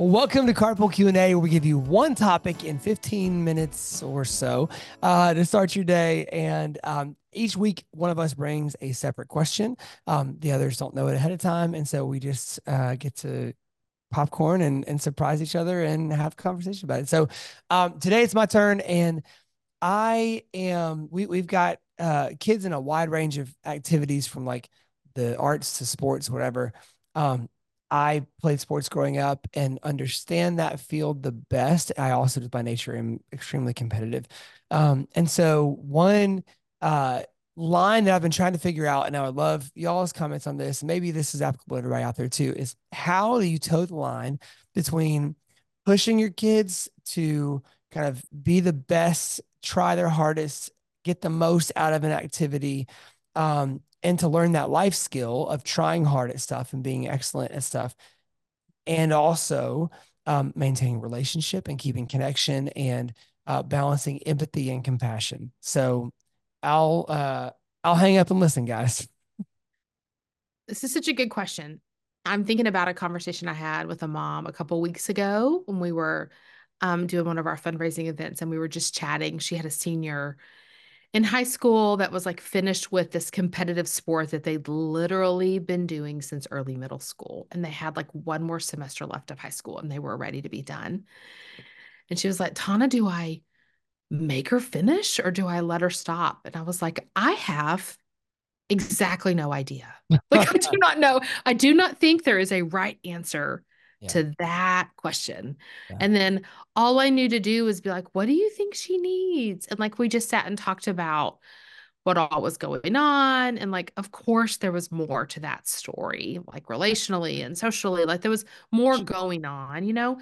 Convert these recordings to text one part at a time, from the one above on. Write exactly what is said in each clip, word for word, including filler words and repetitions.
Well, welcome to Carpool Q and A, where we give you one topic in fifteen minutes or so uh, to start your day. And um, each week, one of us brings a separate question. Um, the others don't know it ahead of time. And so we just uh, get to popcorn and, and surprise each other and have a conversation about it. So um, today it's my turn, and I am, we, we've got uh, kids in a wide range of activities, from like the arts to sports, whatever. Um, I played sports growing up and understand that field the best. I also, by nature, am extremely competitive. Um, and so one uh, line that I've been trying to figure out, and I would love y'all's comments on this, maybe this is applicable to everybody out there too, is how do you toe the line between pushing your kids to kind of be the best, try their hardest, get the most out of an activity, um, and to learn that life skill of trying hard at stuff and being excellent at stuff, and also um, maintaining relationship and keeping connection and uh, balancing empathy and compassion. So I'll, uh, I'll hang up and listen, guys. This is such a good question. I'm thinking about a conversation I had with a mom a couple of weeks ago when we were um, doing one of our fundraising events, and we were just chatting. She had a senior in high school that was like finished with this competitive sport that they'd literally been doing since early middle school. And they had like one more semester left of high school and they were ready to be done. And she was like, "Tana, do I make her finish or do I let her stop?" And I was like, I have exactly no idea. Like, I do not know. I do not think there is a right answer yeah. to that question. Yeah. And then all I knew to do was be like, what do you think she needs? And like, we just sat and talked about what all was going on. And like, of course there was more to that story, like relationally and socially, like there was more going on, you know?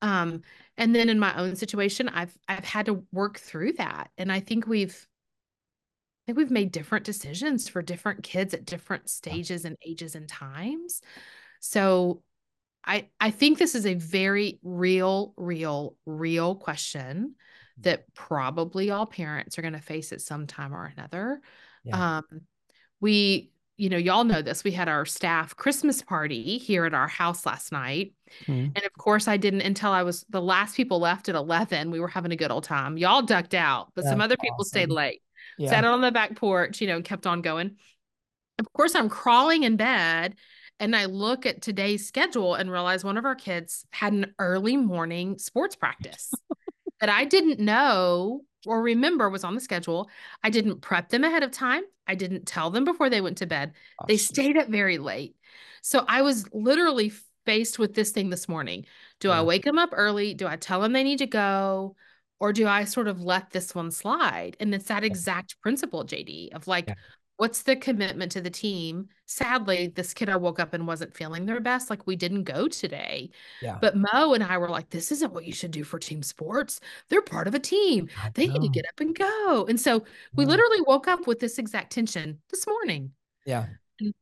Um, and then in my own situation, I've, I've had to work through that. And I think we've, I think we've made different decisions for different kids at different stages and ages and times. So I, I think this is a very real, real, real question that probably all parents are going to face at some time or another. Yeah. Um, we, you know, y'all know this. We had our staff Christmas party here at our house last night. Mm-hmm. And of course I didn't, until I was the last people left at eleven, we were having a good old time. Y'all ducked out, but That's some other awesome. people stayed late, yeah. sat on the back porch, you know, and kept on going. Of course I'm crawling in bed, and I look at today's schedule and realize one of our kids had an early morning sports practice that I didn't know or remember was on the schedule. I didn't prep them ahead of time. I didn't tell them before they went to bed. Awesome. They stayed up very late. So I was literally faced with this thing this morning. Do yeah. I wake them up early? Do I tell them they need to go? Or do I sort of let this one slide? And it's that exact principle, J D, of like, yeah. what's the commitment to the team? Sadly, this kiddo woke up and wasn't feeling their best. Like, we didn't go today, yeah. but Mo and I were like, this isn't what you should do for team sports. They're part of a team. They need to get up and go. And so we literally woke up with this exact tension this morning. Yeah. And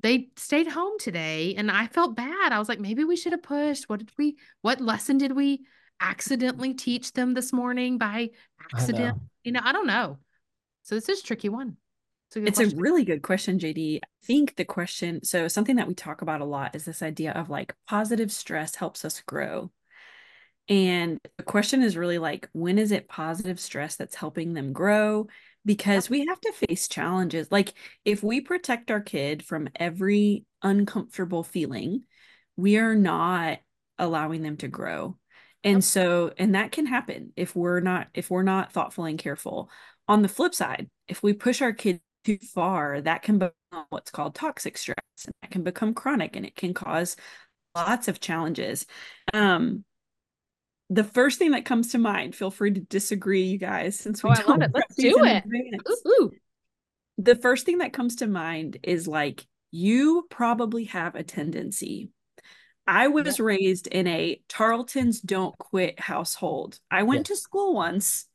they stayed home today, and I felt bad. I was like, maybe we should have pushed. What did we, what lesson did we accidentally teach them this morning by accident? You know, I don't know. So this is a tricky one. It's a, it's a really good question, J D. I think the question, so something that we talk about a lot is this idea of like positive stress helps us grow. And the question is really like, when is it positive stress that's helping them grow? Because we have to face challenges. Like, if we protect our kid from every uncomfortable feeling, we are not allowing them to grow. And so, and that can happen if we're not, if we're not thoughtful and careful. On the flip side, if we push our kids too far, that can become what's called toxic stress, and that can become chronic, and it can cause lots of challenges. Um, the first thing that comes to mind, feel free to disagree, you guys, since we oh, don't I love it. Let's do it. Ooh, ooh. The first thing that comes to mind is like, you probably have a tendency. I was yeah. raised in a Tarleton's don't quit household. I went yeah. to school once,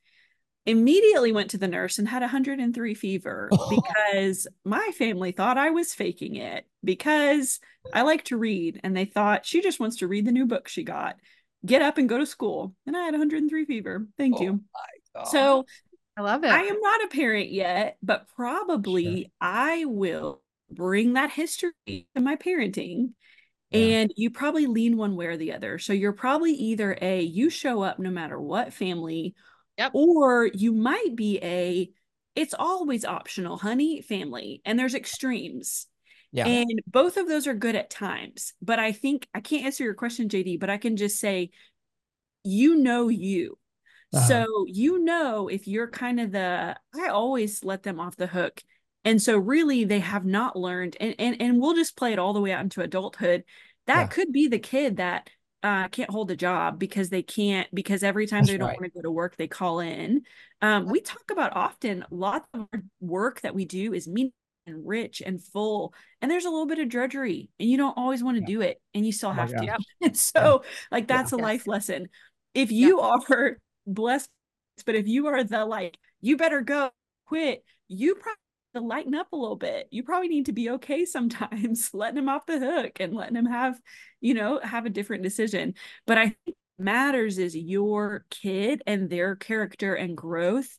immediately went to the nurse and had one hundred and three fever because my family thought I was faking it because I like to read, and they thought she just wants to read the new book she got, get up and go to school. And I had one hundred and three fever. Thank oh you. So I love it. I am not a parent yet, but probably sure. I will bring that history to my parenting Yeah. And you probably lean one way or the other. So you're probably either a, you show up no matter what family, yep. or you might be a, it's always optional, honey, family. And there's extremes. Yeah. And both of those are good at times. But I think I can't answer your question, J D, but I can just say, you know, you. Uh-huh. So, you know, if you're kind of the, I always let them off the hook. And so really they have not learned, and, and, and we'll just play it all the way out into adulthood. That yeah. could be the kid that uh, can't hold a job because they can't, because every time That's they don't right. want to go to work, they call in. Um, we talk about often, lots of our work that we do is meaningful and rich and full, and there's a little bit of drudgery, and you don't always want to yeah. do it, and you still have oh, yeah. to. And so yeah. like, that's yeah. a life lesson. If you yeah. are blessed, but if you are the, like, you better go quit, you probably to lighten up a little bit. You probably need to be okay sometimes, letting them off the hook and letting them have, you know, have a different decision. But I think what matters is your kid and their character and growth.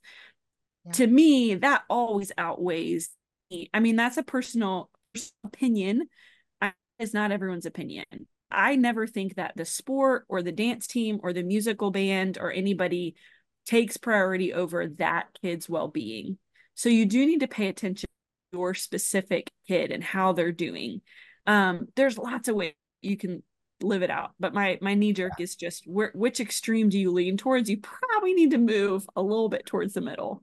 Yeah. To me, that always outweighs me. I mean, that's a personal opinion. I, it's not everyone's opinion. I never think that the sport or the dance team or the musical band or anybody takes priority over that kid's well-being. So you do need to pay attention to your specific kid and how they're doing. Um, there's lots of ways you can live it out. But my my knee jerk yeah. is just, where, which extreme do you lean towards? You probably need to move a little bit towards the middle.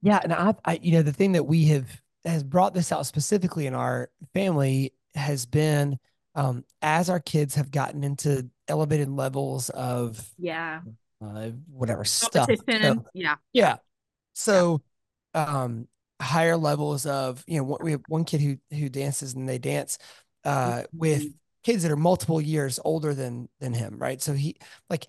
Yeah. And I've, I, you know, the thing that we have has brought this out specifically in our family has been um, as our kids have gotten into elevated levels of yeah uh, whatever stuff. So, yeah. Yeah. So. Yeah. Um, higher levels of, you know, we have one kid who, who dances, and they dance, uh, with kids that are multiple years older than, than him. Right. So he, like,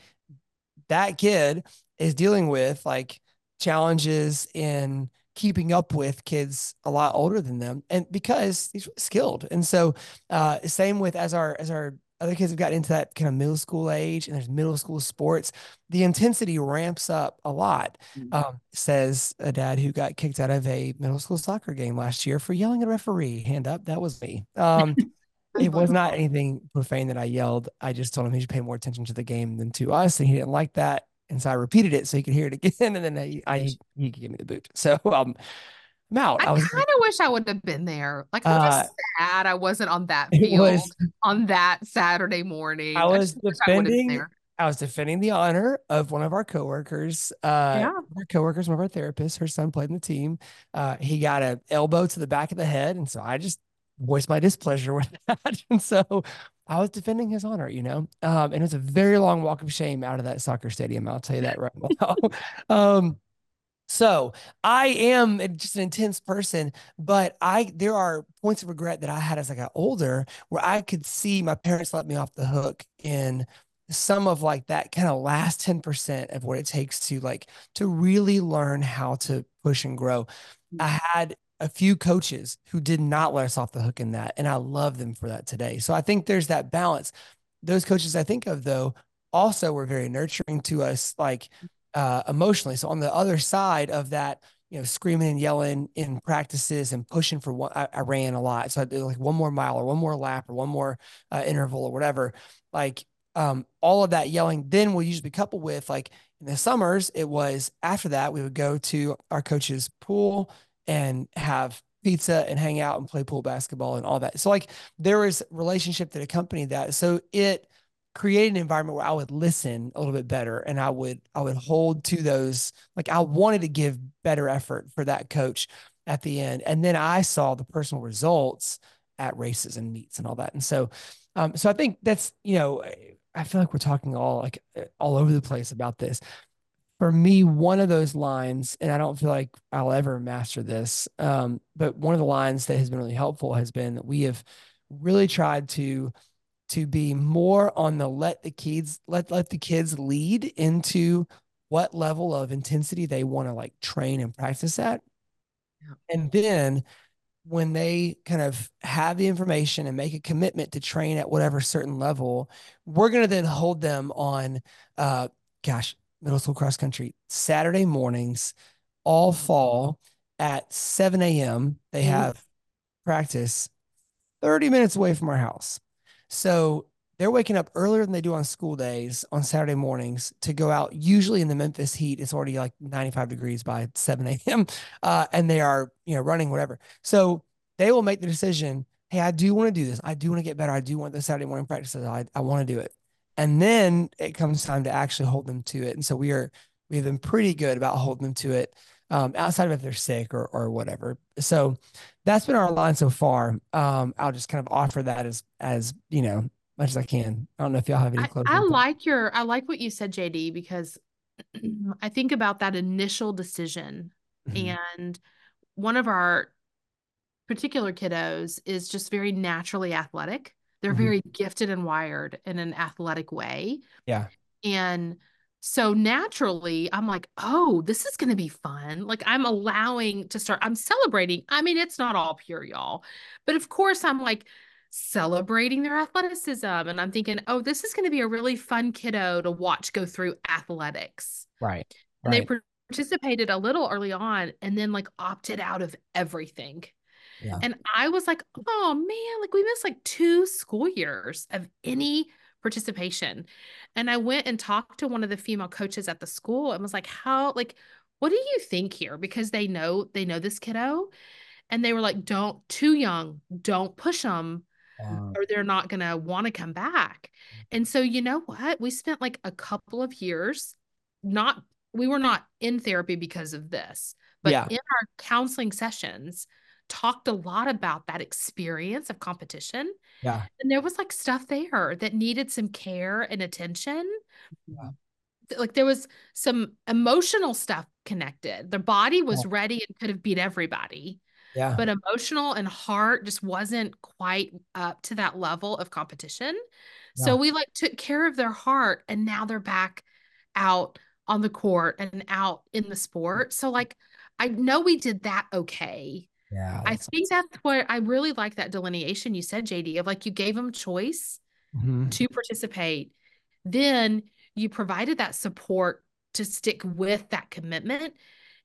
that kid is dealing with, like, challenges in keeping up with kids a lot older than them. And because he's skilled. And so, uh, same with, as our, as our other kids have gotten into that kind of middle school age, and there's middle school sports, the intensity ramps up a lot, mm-hmm. um, says a dad who got kicked out of a middle school soccer game last year for yelling at a referee. Hand up. That was me. Um, it was not anything profane that I yelled. I just told him he should pay more attention to the game than to us. And he didn't like that. And so I repeated it so he could hear it again. And then I, I he could give me the boot. So, um, Out. I, I kind of wish I would have been there. Like, I'm just uh, sad I wasn't on that field was, on that Saturday morning. I was I defending. I, there. I was defending the honor of one of our coworkers. Uh, yeah. One of our coworkers, one of our therapists. Her son played in the team. Uh, he got an elbow to the back of the head, and so I just voiced my displeasure with that. And so I was defending his honor, you know. Um, and it was a very long walk of shame out of that soccer stadium. I'll tell you that right now. Um, So I am just an intense person, but I, there are points of regret that I had as I got older where I could see my parents let me off the hook in some of, like, that kind of last ten percent of what it takes to, like, to really learn how to push and grow. I had a few coaches who did not let us off the hook in that. And I love them for that today. So I think there's that balance. Those coaches I think of, though, also were very nurturing to us, like, Uh, emotionally. So on the other side of that, you know, screaming and yelling in practices and pushing for one, I, I ran a lot. So I did, like, one more mile or one more lap or one more uh, interval or whatever, like, um, all of that yelling then will usually be coupled with, like, in the summers, it was after that, we would go to our coach's pool and have pizza and hang out and play pool basketball and all that. So, like, there was relationship that accompanied that. So it create an environment where I would listen a little bit better. And I would, I would hold to those. Like, I wanted to give better effort for that coach at the end. And then I saw the personal results at races and meets and all that. And so, um, so I think that's, you know, I feel like we're talking all, like, all over the place about this. For me, one of those lines, and I don't feel like I'll ever master this. Um, but one of the lines that has been really helpful has been that we have really tried to, to be more on the let the kids, let, let the kids lead into what level of intensity they want to, like, train and practice at. Yeah. And then when they kind of have the information and make a commitment to train at whatever certain level, we're going to then hold them on, uh, gosh, middle school cross country, Saturday mornings, all fall at seven a m They have practice thirty minutes away from our house. So they're waking up earlier than they do on school days on Saturday mornings to go out. Usually in the Memphis heat, it's already like ninety-five degrees by seven a m Uh, and they are, you know, running, whatever. So they will make the decision. Hey, I do want to do this. I do want to get better. I do want the Saturday morning practices. I, I want to do it. And then it comes time to actually hold them to it. And so we are, we've been pretty good about holding them to it, um, outside of if they're sick or, or whatever. So that's been our line so far. Um, I'll just kind of offer that as, as, you know, much as I can. I don't know if y'all have any closing I, I like your, I like what you said, J D, because I think about that initial decision. Mm-hmm. And one of our particular kiddos is just very naturally athletic. They're mm-hmm. very gifted and wired in an athletic way. Yeah. And so naturally I'm like, oh, this is going to be fun. Like I'm allowing to start, I'm celebrating. I mean, it's not all pure, y'all, but of course I'm like celebrating their athleticism. And I'm thinking, oh, this is going to be a really fun kiddo to watch go through athletics. Right. And right. they participated a little early on and then like opted out of everything. Yeah. And I was like, oh man, like we missed like two school years of any participation. And I went and talked to one of the female coaches at the school and was like, how, like, what do you think here? Because they know, they know this kiddo. And they were like, don't, too young, don't push them wow. or they're not going to want to come back. And so, you know what? We spent like a couple of years, not, we were not in therapy because of this, but yeah. in our counseling sessions, talked a lot about that experience of competition. Yeah. And there was like stuff there that needed some care and attention. Yeah. Like there was some emotional stuff connected. Their body was yeah. ready and could have beat everybody. Yeah. But emotional and heart just wasn't quite up to that level of competition. Yeah. So we like took care of their heart and now they're back out on the court and out in the sport. So like, I know we did that okay. Yeah, I think that's what I really like that delineation you said, J D, of like you gave them choice mm-hmm. to participate. Then you provided that support to stick with that commitment.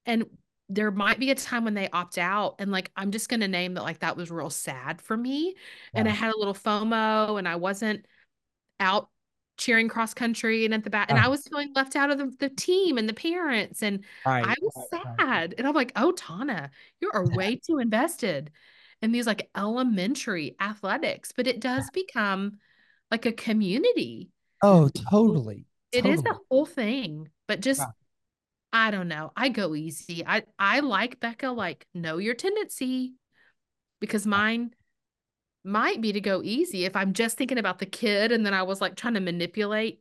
And there might be a time when they opt out. And like, I'm just going to name that, like, that was real sad for me. Yeah. And I had a little FOMO and I wasn't out cheering cross country and at the back. And uh, I was feeling left out of the, the team and the parents. And right, I was right, sad. Right. And I'm like, oh, Tana, you are way too invested in these like elementary athletics, but it does become like a community. Oh, totally. It totally. is the whole thing, but just, wow. I don't know. I go easy. I, I like Becca, like know your tendency because mine might be to go easy if I'm just thinking about the kid. And then I was like trying to manipulate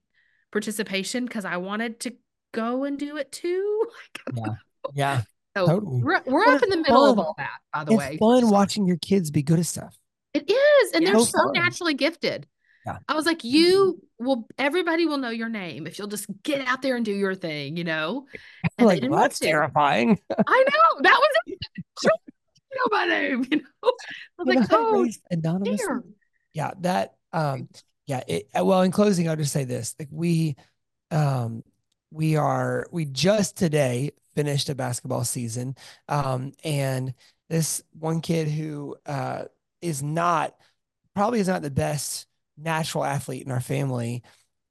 participation because I wanted to go and do it too. Like, yeah. yeah so totally. We're, we're up in the middle fun. of all that, by the it's way. It's fun so, watching your kids be good at stuff. It is. And yeah, they're so, so naturally gifted. Yeah. I was like, you will, everybody will know your name if you'll just get out there and do your thing, you know? And like, well, that's terrifying. I know. That was it. know my name, you know. I was like, oh, anonymous. Yeah, that um yeah, it, well, in closing, I'll just say this. Like we um we are we just today finished a basketball season. Um and this one kid who uh is not probably is not the best natural athlete in our family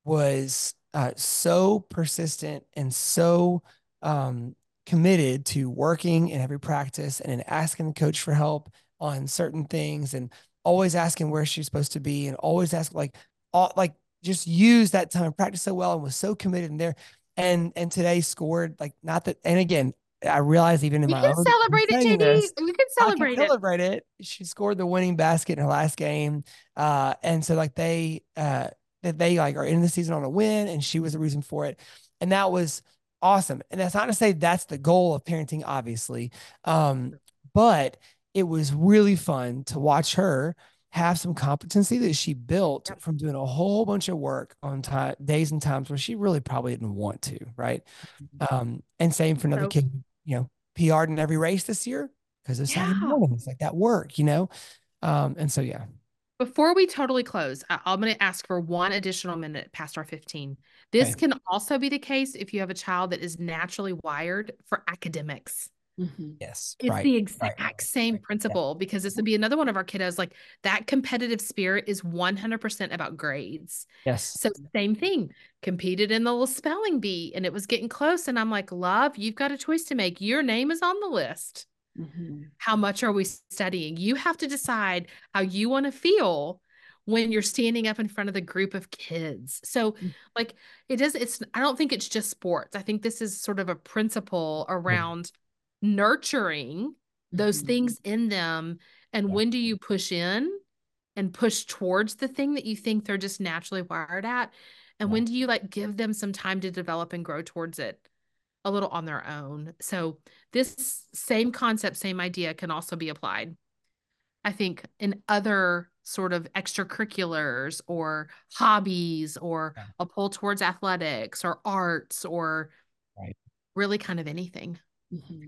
was uh so persistent and so um committed to working in every practice and in asking the coach for help on certain things and always asking where she's supposed to be and always ask like, all, like just use that time and practice so well and was so committed in there. And, and today scored like not that. And again, I realized even in you my can own celebrate it, J D. This, we can celebrate can it. Celebrate it. She scored the winning basket in her last game. Uh, and so like they, uh, that they like are in the season on a win and she was the reason for it. And that was awesome. And that's not to say that's the goal of parenting, obviously. Um, but it was really fun to watch her have some competency that she built from doing a whole bunch of work on time, days and times where she really probably didn't want to. Right. Um, and same for another so, kid, you know, P R'd in every race this year because of yeah. it's like that work, you know? Um, and so, yeah. Before we totally close, I'm going to ask for one additional minute past our fifteen. This okay. can also be the case if you have a child that is naturally wired for academics. Mm-hmm. Yes. It's right, the exact right, same right, principle yeah. because this would be another one of our kiddos. Like that competitive spirit is one hundred percent about grades. Yes. So same thing, competed in the little spelling bee and it was getting close. And I'm like, love, you've got a choice to make. Your name is on the list. Mm-hmm. How much are we studying? You have to decide how you want to feel when you're standing up in front of the group of kids. So mm-hmm. like it does, it's, I don't think it's just sports. I think this is sort of a principle around mm-hmm. nurturing those mm-hmm. things in them. And yeah. when do you push in and push towards the thing that you think they're just naturally wired at? And yeah. when do you like give them some time to develop and grow towards it a little on their own? So this same concept, same idea can also be applied, I think, in other sort of extracurriculars or hobbies or yeah. a pull towards athletics or arts or right. really kind of anything. Mm-hmm.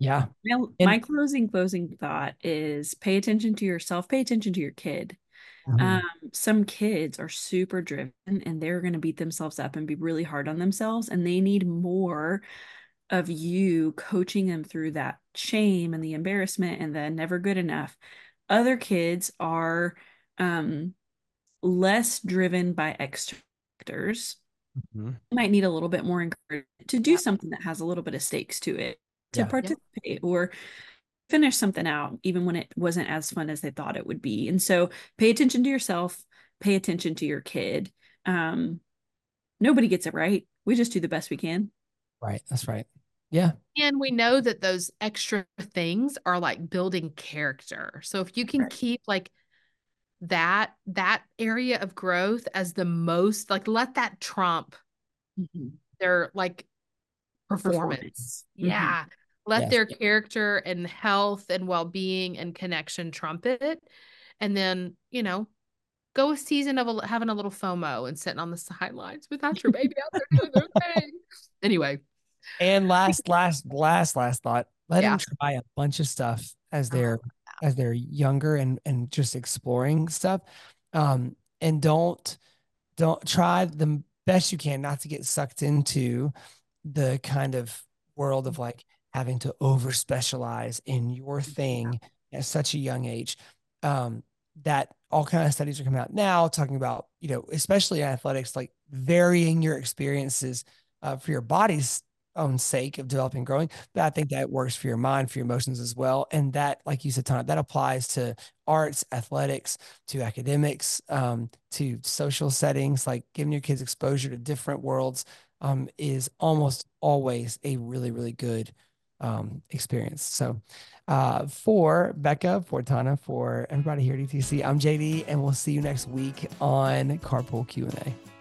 Yeah. My, my closing closing thought is pay attention to yourself, pay attention to your kid. Mm-hmm. Um, some kids are super driven and they're going to beat themselves up and be really hard on themselves. And they need more of you coaching them through that shame and the embarrassment and the never good enough. Other kids are um, less driven by external factors. Mm-hmm. You might need a little bit more encouragement to do yeah. something that has a little bit of stakes to it, to yeah. participate yeah. or finish something out, even when it wasn't as fun as they thought it would be. And so pay attention to yourself, pay attention to your kid. Um, nobody gets it right. We just do the best we can. Right. That's right. Yeah. And we know that those extra things are like building character. So if you can right. keep like that that area of growth as the most, like, let that trump mm-hmm. their like performance, performance. yeah mm-hmm. let yes. their character and health and well-being and connection trump it, and then, you know, go a season of a, having a little FOMO and sitting on the sidelines without your baby out there doing their thing. Anyway, and last last last last thought, let yeah. them try a bunch of stuff as their oh. as they're younger and, and just exploring stuff. Um, and don't, don't try the best you can not to get sucked into the kind of world of like having to over specialize in your thing at such a young age. Um, that all kinds of studies are coming out now talking about, you know, especially in athletics, like varying your experiences uh, for your body's own sake of developing and growing. But I think that works for your mind, for your emotions as well. And that, like you said, Tana, that applies to arts, athletics, to academics, um, to social settings. Like giving your kids exposure to different worlds um, is almost always a really, really good um, experience. So uh, for Becca, for Tana, for everybody here at E T C, I'm J D, and we'll see you next week on Carpool Q and A.